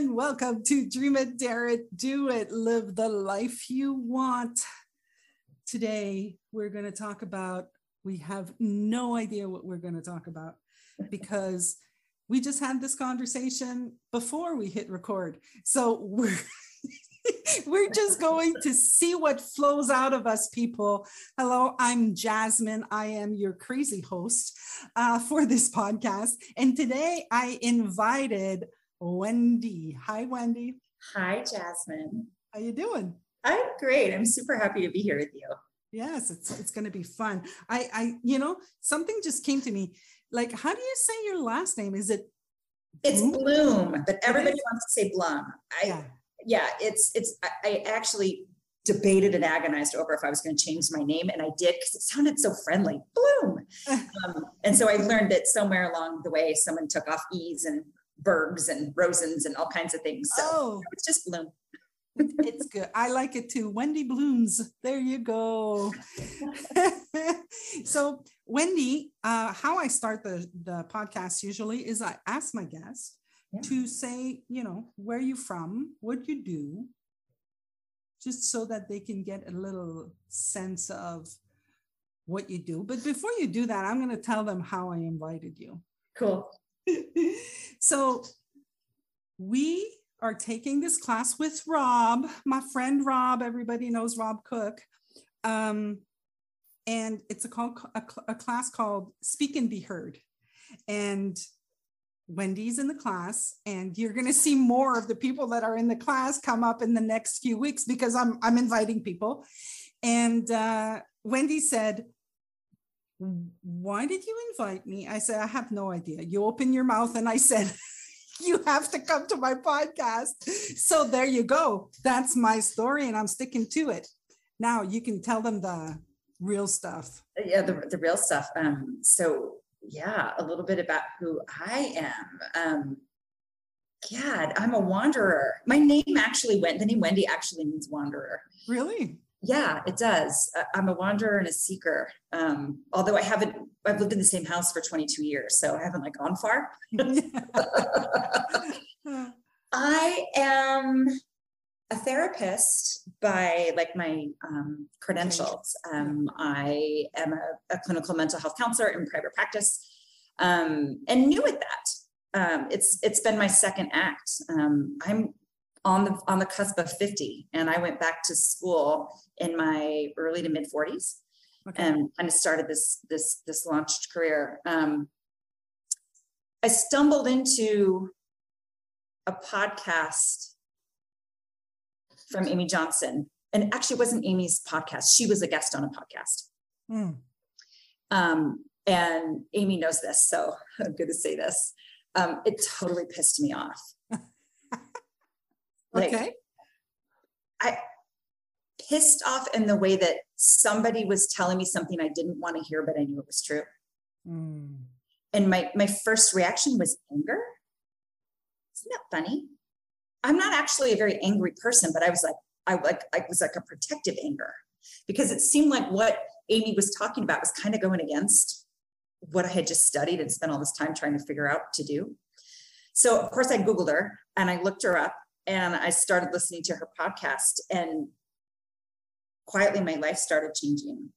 and welcome to Dream It, Dare It, Do It, Live the Life You Want. Today, we're going to talk about, we have no idea what we're going to talk about because we just had this conversation before we hit record. So we're just going to see what flows out of us, people. Hello, I'm Jasmine. I am your crazy host for this podcast. And today I invited Wendy. Hi, Wendy. Hi, Jasmine. How you doing? I'm great. I'm super happy to be here with you. Yes, it's going to be fun. I you know, something just came to me. Like, how do you say your last name? Is it? It's Bloom, but everybody wants to say Blum. Yeah, I actually debated and agonized over if I was going to change my name, and I did because it sounded so friendly, Bloom. And so I learned that somewhere along the way, someone took off E's and Bergs and Rosens and all kinds of things. So it's just Bloom. It's good. I like it too. Wendy Blooms. There you go. So Wendy, how I start the podcast usually is I ask my guest to say, you know, where you from, what you do, just so that they can get a little sense of what you do. But before you do that, I'm going to tell them how I invited you. Cool. So we are taking this class with Rob, my friend Rob. Everybody knows Rob Cook. And it's a class called Speak and Be Heard. And Wendy's in the class, and you're going to see more of the people that are in the class come up in the next few weeks because I'm inviting people. And Wendy said, why did you invite me? I said, I have no idea. You open your mouth. And I said, you have to come to my podcast. So there you go. That's my story, and I'm sticking to it. Now you can tell them the real stuff. Yeah, the real stuff. So a little bit about who I am. I'm a wanderer. My name the name Wendy actually means wanderer. Really? Yeah, it does. I'm a wanderer and a seeker. Although I've lived in the same house for 22 years, so I haven't gone far. I am a therapist by my credentials. I am a clinical mental health counselor in private practice, and new at that. It's been my second act. I'm on the cusp of 50, and I went back to school in my early to mid 40s, and kind of started this launched career. I stumbled into a podcast from Amy Johnson. And actually it wasn't Amy's podcast. She was a guest on a podcast. And Amy knows this, so I'm going to say this. It totally pissed me off. I pissed off in the way that somebody was telling me something I didn't want to hear, but I knew it was true. And my first reaction was anger. Isn't that funny? I'm not actually a very angry person, but I was like a protective anger because it seemed like what Amy was talking about was kind of going against what I had just studied and spent all this time trying to figure out to do. So of course I Googled her and I looked her up and I started listening to her podcast, and quietly my life started changing.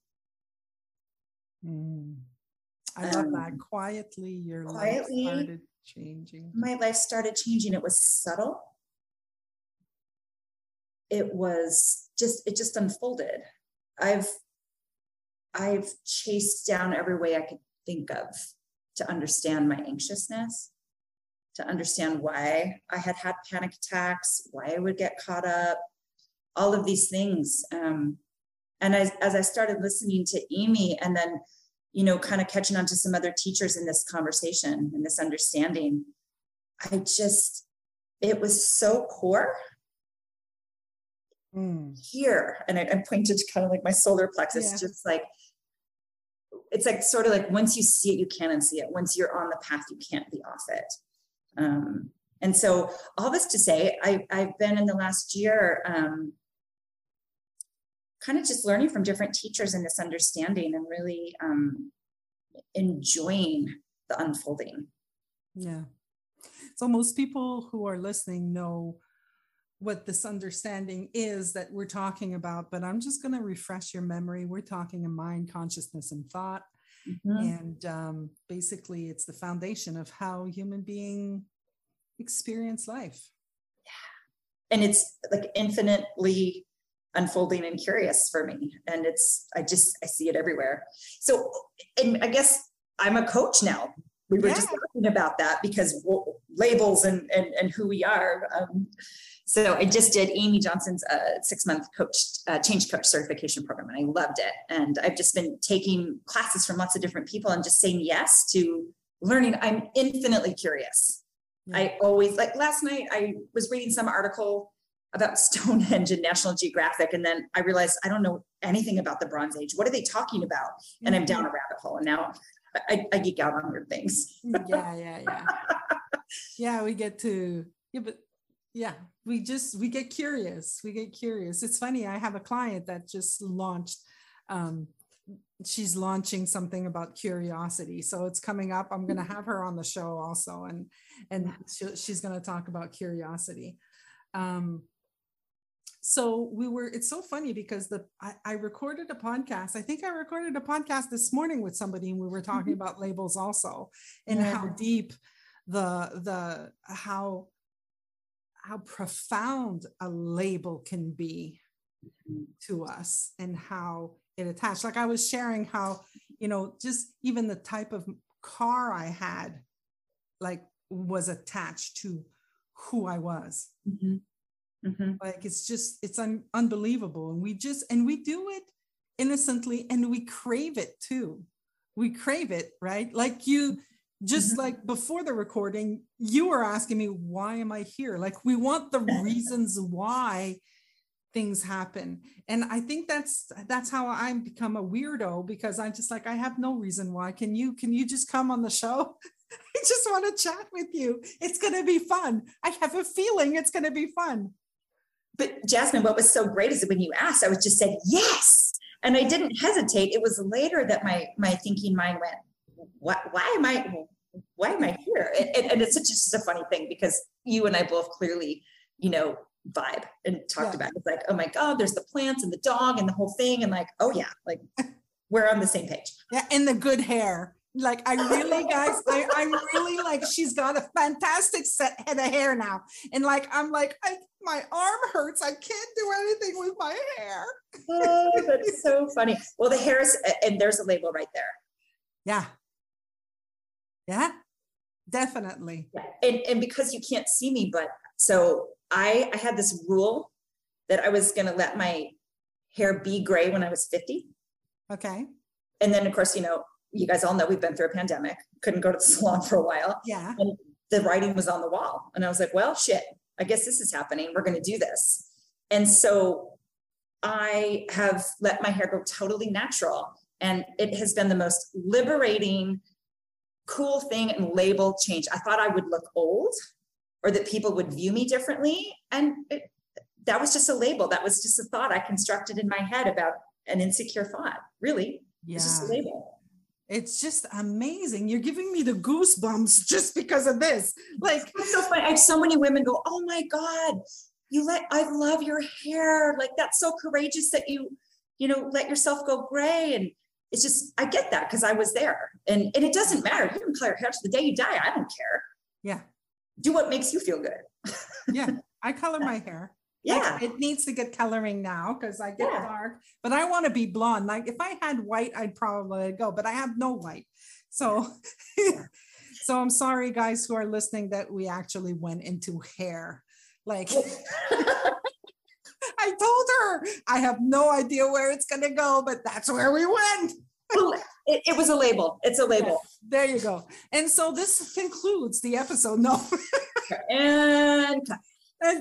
I love that. Quietly, life started changing. My life started changing. It was subtle. It just unfolded. I've chased down every way I could think of to understand my anxiousness, to understand why I had panic attacks, why I would get caught up, all of these things. And as I started listening to Amy and then, kind of catching on to some other teachers in this conversation and this understanding, it was so core. Here, and I pointed to kind of my solar plexus, just it's once you see it, you can't unsee it. Once you're on the path, you can't be off it. And so all this to say, I've been in the last year kind of just learning from different teachers in this understanding and really enjoying the unfolding. Yeah. So most people who are listening know what this understanding is that we're talking about, but I'm just going to refresh your memory. We're talking in mind, consciousness, and thought. Mm-hmm. And basically it's the foundation of how human being experience life. Yeah. And it's like infinitely unfolding and curious for me. And it's, I see it everywhere. So, and I guess I'm a coach now. We were just talking about that because labels and who we are. So I just did Amy Johnson's 6-month change coach certification program, and I loved it. And I've just been taking classes from lots of different people and just saying yes to learning. I'm infinitely curious. Yeah. I always, like last night, I was reading some article about Stonehenge in National Geographic, and then I realized I don't know anything about the Bronze Age. What are they talking about? Mm-hmm. And I'm down a rabbit hole, and now I geek out on weird things. Yeah. We get curious. It's funny. I have a client that just launched, she's launching something about curiosity. So it's coming up. I'm going to have her on the show also. And she's going to talk about curiosity. So it's so funny because I recorded a podcast. I think I recorded a podcast this morning with somebody, and we were talking about labels also, and how deep how profound a label can be to us and how it attached. Like I was sharing how, just even the type of car I had, was attached to who I was. Mm-hmm. Mm-hmm. It's unbelievable. And we do it innocently, and we crave it too. We crave it, right? Like you, just mm-hmm. like before the recording, you were asking me, why am I here? Like we want the reasons why things happen. And I think that's how I become a weirdo, because I'm just like, I have no reason why. Can you just come on the show? I just want to chat with you. It's going to be fun. I have a feeling it's going to be fun. But Jasmine, what was so great is that when you asked, I was just said, yes. And I didn't hesitate. It was later that my thinking mind went, why am I here? And it's just a funny thing because you and I both clearly, vibe and talked about it. It's like, oh my God, there's the plants and the dog and the whole thing. And we're on the same page. Yeah. And the good hair. Like I really, guys, I really like. She's got a fantastic set head of hair now, and my arm hurts. I can't do anything with my hair. Oh, that's so funny. Well, the hair is, and there's a label right there. Yeah, definitely. Yeah. And because you can't see me, but so I had this rule that I was going to let my hair be gray when I was 50. Okay. And then, of course, you guys all know we've been through a pandemic, couldn't go to the salon for a while. Yeah. And the writing was on the wall. And I was like, well, shit, I guess this is happening. We're going to do this. And so I have let my hair go totally natural. And it has been the most liberating, cool thing and label change. I thought I would look old or that people would view me differently. And that was just a label. That was just a thought I constructed in my head about an insecure thought. Really? Yeah. It's just a label. It's just amazing. You're giving me the goosebumps just because of this. Like, it's so funny. I have so many women go, oh my God, I love your hair. Like, that's so courageous that you let yourself go gray. And it's just, I get that because I was there. And it doesn't matter. You can color your hair to the day you die. I don't care. Yeah. Do what makes you feel good. Yeah. I color my hair. Yeah. It needs to get coloring now because I get dark, but I want to be blonde. Like if I had white, I'd probably go, but I have no white. So, so I'm sorry guys who are listening that we actually went into hair. Like I told her, I have no idea where it's going to go, but that's where we went. Well, it was a label. It's a label. Yeah, there you go. And so this concludes the episode. No. And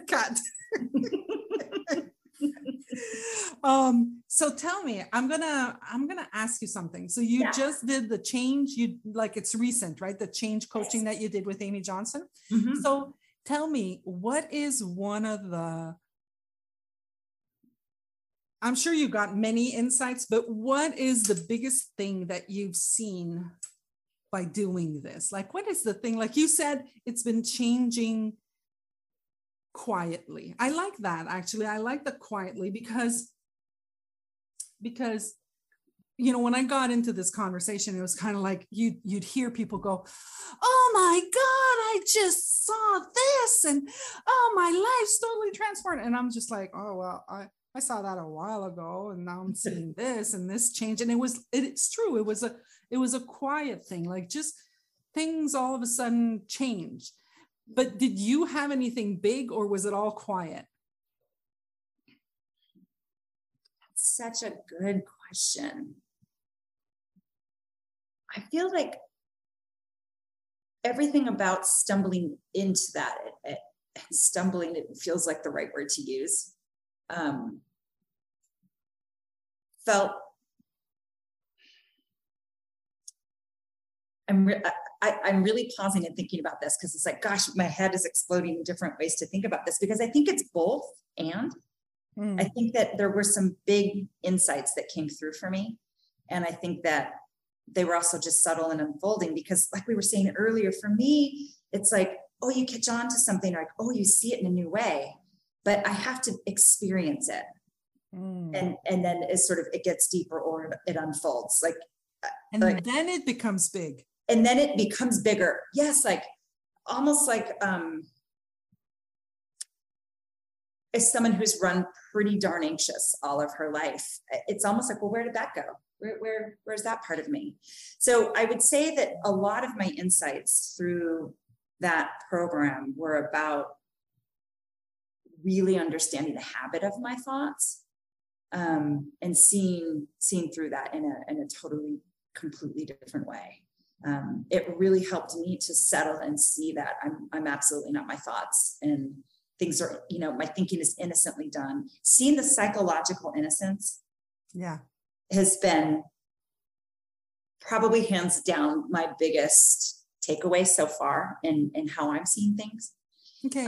cut. So tell me, I'm gonna ask you something. So you just did the change, it's recent, right? The change coaching that you did with Amy Johnson. Mm-hmm. So tell me, what is one of the, I'm sure you got many insights, but what is the biggest thing that you've seen by doing this? Like, what is the thing? Like you said, it's been changing quietly. I like that, actually. I like the quietly because, you know, when I got into this conversation, it was kind of like you'd hear people go, oh my God, I just saw this, and oh, my life's totally transformed. And I'm just like, oh, well, I saw that a while ago, and now I'm seeing this and this change. And it's true. It was a quiet thing, like just things all of a sudden changed. But did you have anything big, or was it all quiet? That's such a good question. I feel like everything about stumbling into that, it feels like the right word to use, I'm really pausing and thinking about this, because it's like, gosh, my head is exploding in different ways to think about this, because I think it's both. And I think that there were some big insights that came through for me. And I think that they were also just subtle and unfolding, because like we were saying earlier, for me, it's like, oh, you catch on to something, like, oh, you see it in a new way, but I have to experience it. And then it's sort of, it gets deeper, or it unfolds. Then it becomes big. And then it becomes bigger. Yes. Like almost like, as someone who's run pretty darn anxious all of her life, it's almost like, well, where did that go? Where's that part of me? So I would say that a lot of my insights through that program were about really understanding the habit of my thoughts, and seeing through that in a totally, completely different way. It really helped me to settle and see that I'm absolutely not my thoughts, and things are, you know, my thinking is innocently done. Seeing the psychological innocence, yeah, has been probably hands down my biggest takeaway so far in how I'm seeing things. Okay.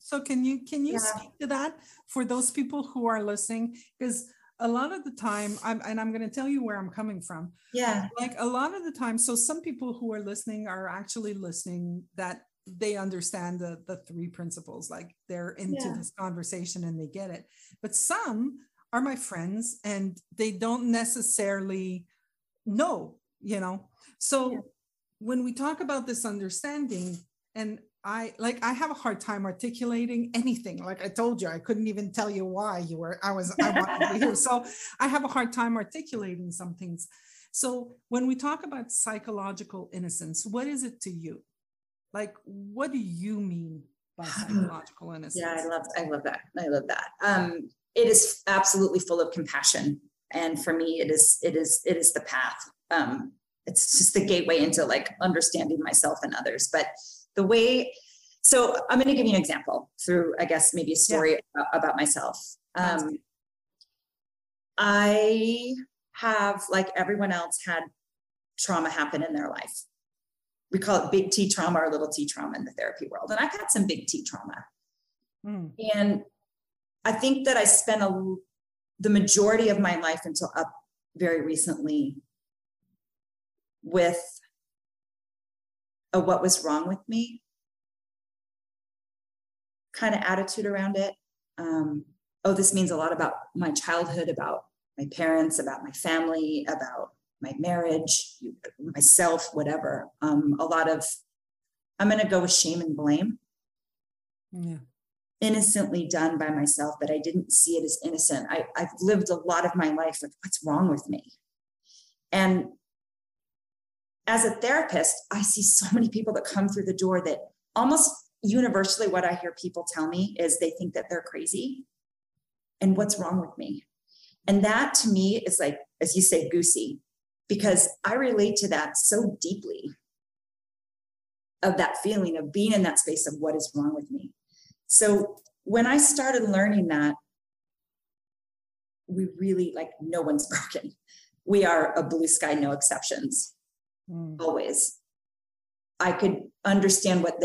So can you speak to that for those people who are listening? Because a lot of the time, I'm going to tell you where I'm coming from. Yeah. Like a lot of the time, so some people who are listening are actually listening that they understand the three principles, like they're into this conversation and they get it. But some are my friends and they don't necessarily know, you know? So when we talk about this understanding, and I have a hard time articulating anything. Like I told you, I couldn't even tell you why I wanted to hear. So I have a hard time articulating some things. So when we talk about psychological innocence, what is it to you? Like, what do you mean by psychological innocence? Yeah, I love that. It is absolutely full of compassion. And for me, it is the path. It's just the gateway into like understanding myself and others. But so I'm going to give you an example through, I guess, maybe a story about myself. I have, like everyone else, had trauma happen in their life. We call it big T trauma or little T trauma in the therapy world. And I've had some big T trauma. And I think that I spent the majority of my life until up very recently with what was wrong with me kind of attitude around it. This means a lot about my childhood, about my parents, about my family, about my marriage, myself, whatever. A lot of, I'm going to go with shame and blame. Yeah. Innocently done by myself, but I didn't see it as innocent. I've lived a lot of my life with what's wrong with me. And as a therapist, I see so many people that come through the door that almost universally what I hear people tell me is they think that they're crazy and what's wrong with me. And that to me is like, as you say, goosey, because I relate to that so deeply, of that feeling of being in that space of what is wrong with me. So when I started learning that, we really, like, no one's broken. We are a blue sky, no exceptions. Always. I could understand what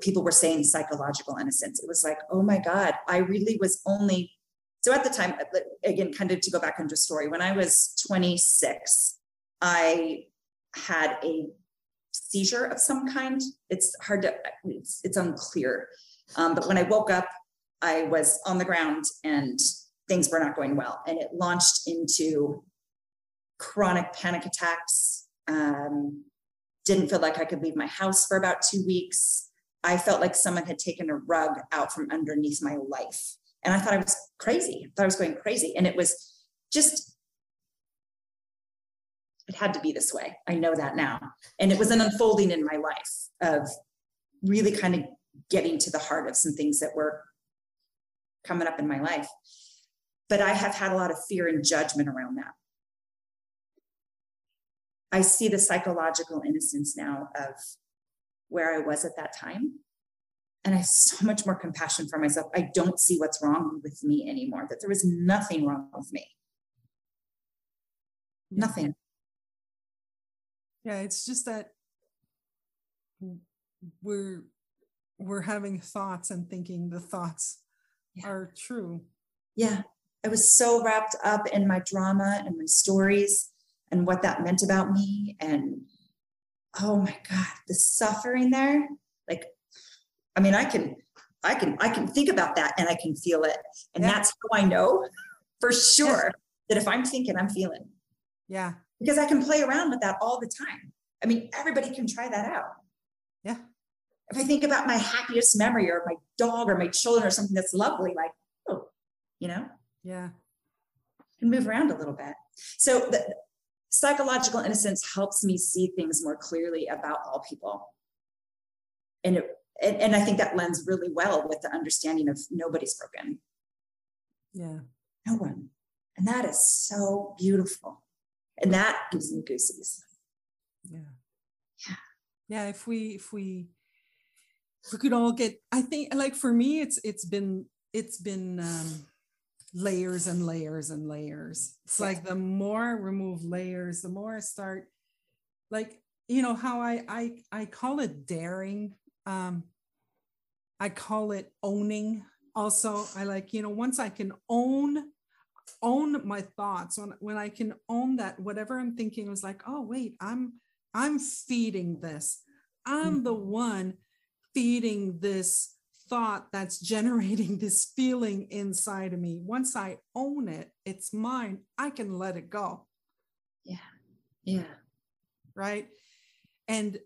people were saying, psychological innocence. It was like, oh my God, I really was only. So at the time, again, kind of to go back into a story, when I was 26, I had a seizure of some kind. It's unclear. But when I woke up, I was on the ground and things were not going well. And it launched into chronic panic attacks. Didn't feel like I could leave my house for about 2 weeks. I felt like someone had taken a rug out from underneath my life. And I thought I was crazy. I thought I was going crazy. And it was just, it had to be this way. I know that now. And it was an unfolding in my life of really kind of getting to the heart of some things that were coming up in my life. But I have had a lot of fear and judgment around that. I see the psychological innocence now of where I was at that time. And I have so much more compassion for myself. I don't see what's wrong with me anymore, that there was nothing wrong with me. Nothing. Yeah, it's just that we're having thoughts and thinking the thoughts are true. Yeah. I was so wrapped up in my drama and my stories and what that meant about me. And oh my God, the suffering there. Like, I mean, I can think about that and I can feel it. And that's how I know for sure that if I'm thinking, I'm feeling. Yeah. Because I can play around with that all the time. I mean, everybody can try that out. Yeah. If I think about my happiest memory or my dog or my children or something that's lovely, like, oh, you know? Yeah. Can move around a little bit. So the psychological innocence helps me see things more clearly about all people. And I think that lends really well with the understanding of nobody's broken. Yeah. No one. And that is so beautiful. And that gives me goosies. Yeah. Yeah. Yeah. If we could all get, I think, like for me, it's been layers and layers and layers. It's like the more I remove layers, the more I start, like, you know, how I call it daring. I call it owning. Also, I like, you know, once I can own my thoughts, when I can own that, whatever I'm thinking, I was like, oh wait, I'm feeding this. I'm the one feeding this thought that's generating this feeling inside of me. Once I own it, it's mine. I can let it go. Yeah. Yeah. Right. And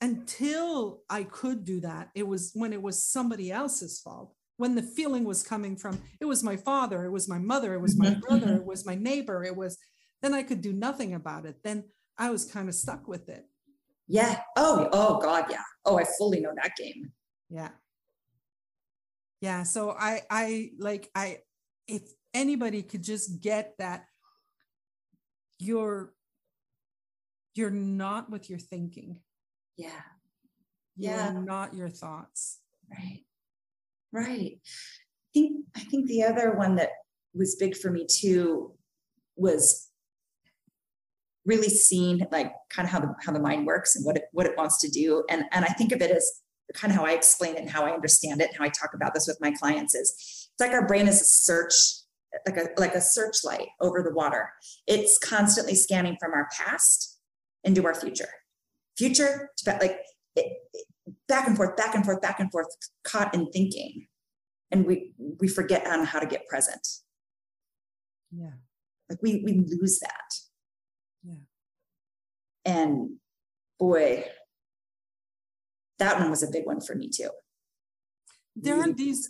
until I could do that, it was when it was somebody else's fault. When the feeling was coming from, it was my father, it was my mother, it was my brother, it was my neighbor, then I could do nothing about it. Then I was kind of stuck with it. Yeah. Oh God. Yeah. Oh, I fully know that game. Yeah. Yeah. So I if anybody could just get that, you're not what you're thinking. Yeah. Yeah. You're not your thoughts. Right. Right. I think the other one that was big for me too was really seeing like kind of how the mind works and what it wants to do. And I think of it as kind of how I explain it and how I understand it and how I talk about this with my clients is it's like our brain is a search, like a searchlight over the water. It's constantly scanning from our past into our future, like it, back and forth, back and forth, back and forth, caught in thinking. And we forget on how to get present. Yeah. Like we lose that. Yeah. And boy, that one was a big one for me too. There are these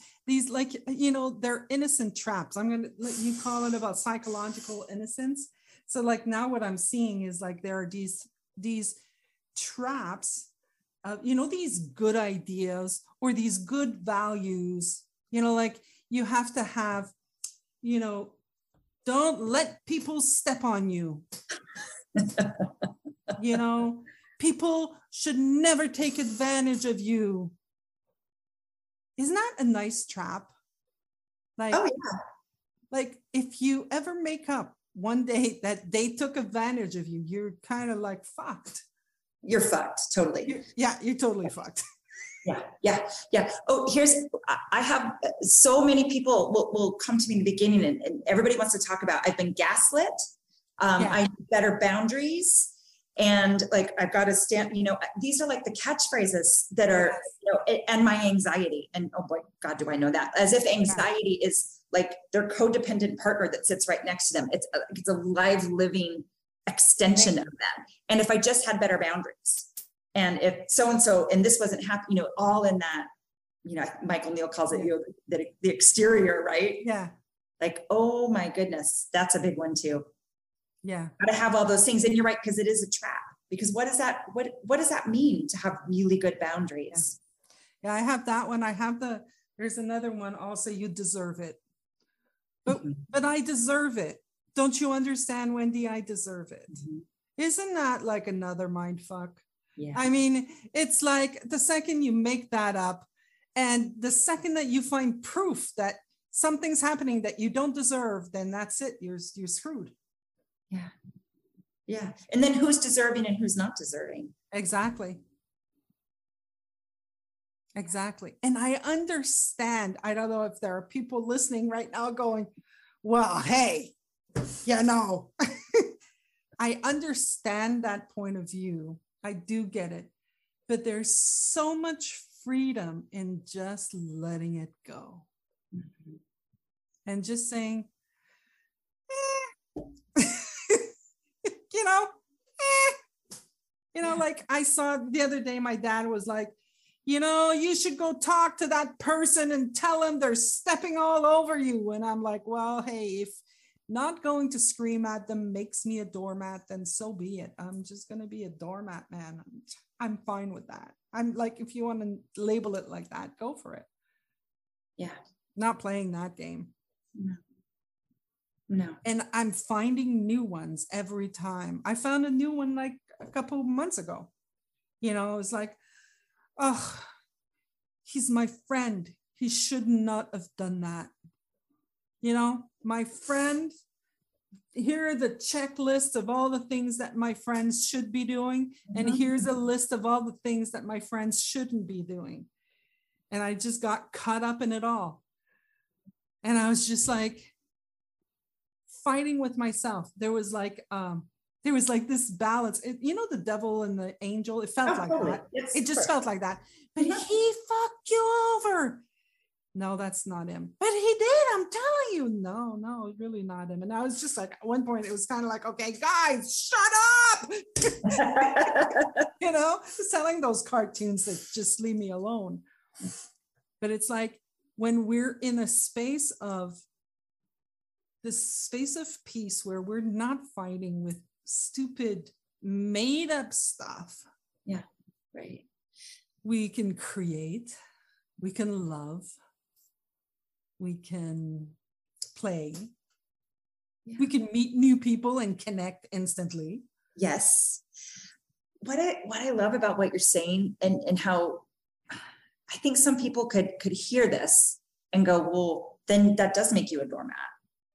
like, you know, they're innocent traps. I'm going to let you call it about psychological innocence. So like now what I'm seeing is like, there are these traps of, you know, these good ideas or these good values, you know, like you have to have, you know, don't let people step on you. You know, people should never take advantage of you. Isn't that a nice trap? Like, oh, yeah. Like if you ever make up one day that they took advantage of you, you're kind of like fucked. You're fucked. Totally. You're totally fucked. Yeah. Yeah. Yeah. Oh, I have so many people will come to me in the beginning and everybody wants to talk about, I've been gaslit. I need better boundaries. And like, I've got to stand, you know, these are like the catchphrases that are, you know, and my anxiety. And oh boy, God, do I know that, as if anxiety is like their codependent partner that sits right next to them. It's a live, living extension of that. And if I just had better boundaries, and if so-and-so, and this wasn't happening, you know, all in that, you know, Michael Neal calls it, you know, the exterior, right? Yeah. Like, oh my goodness, that's a big one too. Yeah. Got to have all those things. And you're right, because it is a trap. Because what is that? What does that mean to have really good boundaries? Yeah, I have that one. I have there's another one also, you deserve it. But I deserve it. Don't you understand, Wendy? I deserve it. Mm-hmm. Isn't that like another mind fuck? Yeah. I mean, it's like the second you make that up, and the second that you find proof that something's happening that you don't deserve, then that's it. You're screwed. Yeah. Yeah. And then who's deserving and who's not deserving? Exactly. Exactly. And I understand. I don't know if there are people listening right now going, well, hey, you know, I understand that point of view. I do get it. But there's so much freedom in just letting it go. Mm-hmm. And just saying, you know, like I saw the other day, my dad was like, you know, you should go talk to that person and tell them they're stepping all over you. And I'm like, well, hey, if not going to scream at them makes me a doormat, then so be it. I'm just going to be a doormat, man. I'm fine with that. I'm like, if you want to label it like that, go for it. Yeah. Not playing that game. No. No. And I'm finding new ones every time. I found a new one like a couple months ago. You know, it was like, oh, he's my friend. He should not have done that. You know, my friend, here are the checklists of all the things that my friends should be doing. And here's a list of all the things that my friends shouldn't be doing. And I just got caught up in it all. And I was just like, fighting with myself. There was like this balance. It, you know, the devil and the angel, it felt like that. Yes, it just felt like that. But he fucked you over. No, that's not him. But he did. I'm telling you, no, really not him. And I was just like, at one point, it was kind of like, okay, guys, shut up. You know, selling those cartoons that just leave me alone. But it's like when we're in a space of peace where we're not fighting with stupid made up stuff. Yeah, right. We can create, we can love, we can play, we can meet new people and connect instantly. Yes. What I love about what you're saying and how I think some people could hear this and go, well, then that does make you a doormat.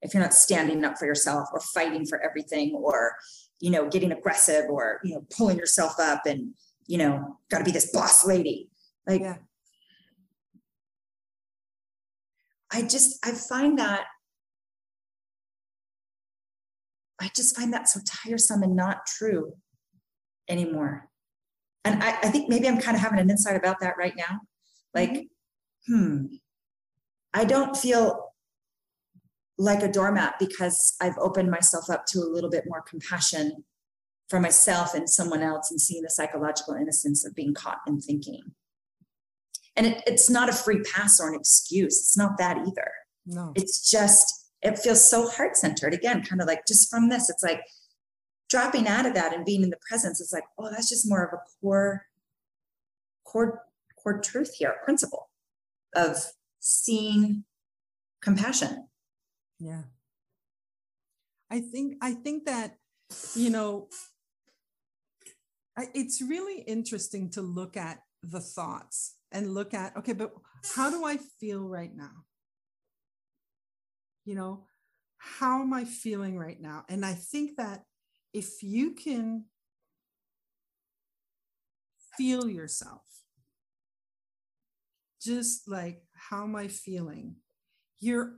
If you're not standing up for yourself or fighting for everything or, you know, getting aggressive or, you know, pulling yourself up and, you know, got to be this boss lady. Like, yeah. I find that so tiresome and not true anymore. And I think maybe I'm kind of having an insight about that right now. Like, I don't feel like a doormat because I've opened myself up to a little bit more compassion for myself and someone else and seeing the psychological innocence of being caught in thinking. And it's not a free pass or an excuse. It's not that either. No. It's just, it feels so heart-centered. Again, kind of like just from this, it's like dropping out of that and being in the presence. It's like, oh, that's just more of a core truth here, principle of seeing compassion. Yeah. I think that, you know, it's really interesting to look at the thoughts and look at, okay, but how do I feel right now? You know, how am I feeling right now? And I think that if you can feel yourself, just like, how am I feeling? You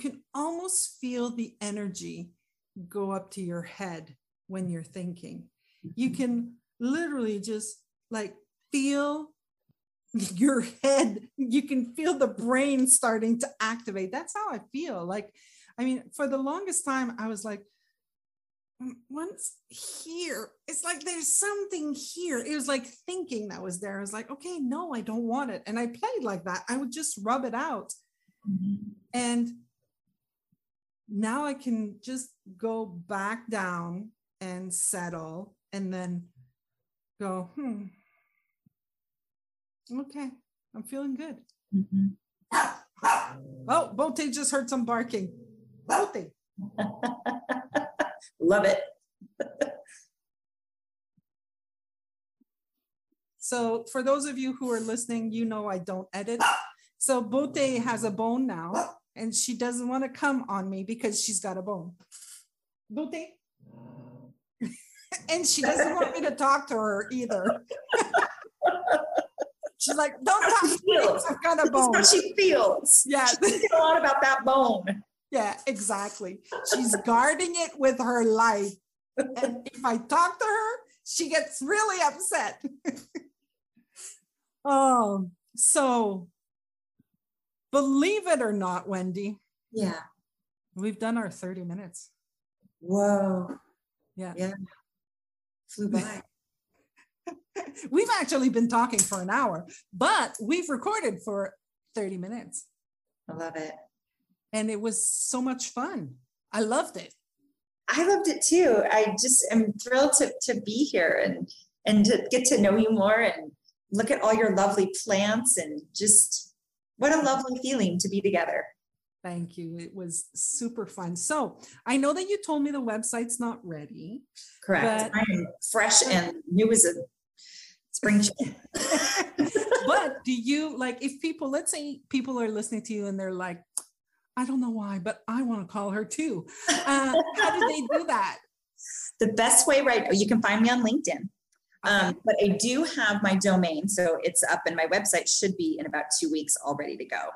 can almost feel the energy go up to your head when you're thinking. You can literally just like feel your head, you can feel the brain starting to activate. That's how I feel. Like, I mean, for the longest time, I was like, once here, it's like there's something here. It was like thinking that was there. I was like, okay, no, I don't want it. And I played like that. I would just rub it out. Mm-hmm. And now I can just go back down and settle and then go, okay, I'm feeling good. Mm-hmm. Oh, Bote just heard some barking. Bote. Love it. So for those of you who are listening, you know I don't edit. So Bote has a bone now, and she doesn't want to come on me because she's got a bone. Bote. And she doesn't want me to talk to her either. She's like, don't talk to me, I've got a bone. That's how she feels. Yeah. She thinks a lot about that bone. Yeah, exactly. She's guarding it with her life. And if I talk to her, she gets really upset. Oh, so believe it or not, Wendy. Yeah. We've done our 30 minutes. Whoa. Yeah. Yeah. Flew by. We've actually been talking for an hour, but we've recorded for 30 minutes. I love it. And it was so much fun. I loved it. I loved it too. I just am thrilled to be here and to get to know you more and look at all your lovely plants and just what a lovely feeling to be together. Thank you. It was super fun. So I know that you told me the website's not ready. Correct. I'm fresh and new as a spring chicken. But do you, like, if people, let's say people are listening to you and they're like, I don't know why, but I want to call her too. How do they do that? The best way, right? You can find me on LinkedIn. But I do have my domain, so it's up, and my website should be in about 2 weeks all ready to go.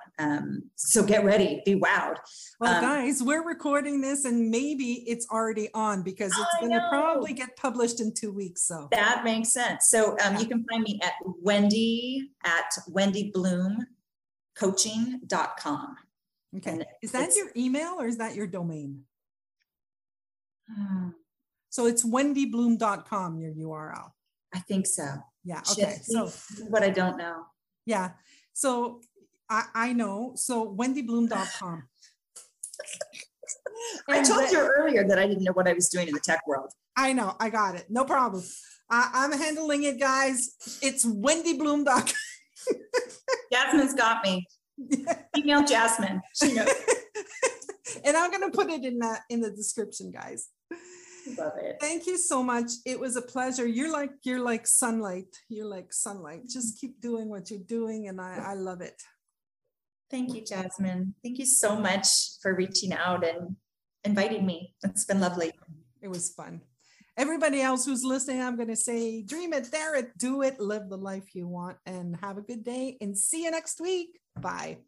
So get ready, be wowed. Well, guys, we're recording this, and maybe it's already on because it's going to probably get published in 2 weeks. So that makes sense. So you can find me at Wendy at WendyBloomCoaching.com. Okay, and is that your email or is that your domain? So it's WendyBloom.com, your URL. I think so. Yeah. Okay. So what I don't know. Yeah. So I know. So WendyBloom.com. I told you earlier that I didn't know what I was doing in the tech world. I know. I got it. No problem. I'm handling it, guys. It's WendyBloom.com. Jasmine's got me. Email Jasmine. She knows. And I'm going to put it in the description, guys. Love it. Thank you so much. It was a pleasure. You're like sunlight. You're like sunlight. Just keep doing what you're doing. And I love it. Thank you, Jasmine. Thank you so much for reaching out and inviting me. It's been lovely. It was fun. Everybody else who's listening, I'm going to say, dream it, dare it, do it, live the life you want, and have a good day, and see you next week. Bye.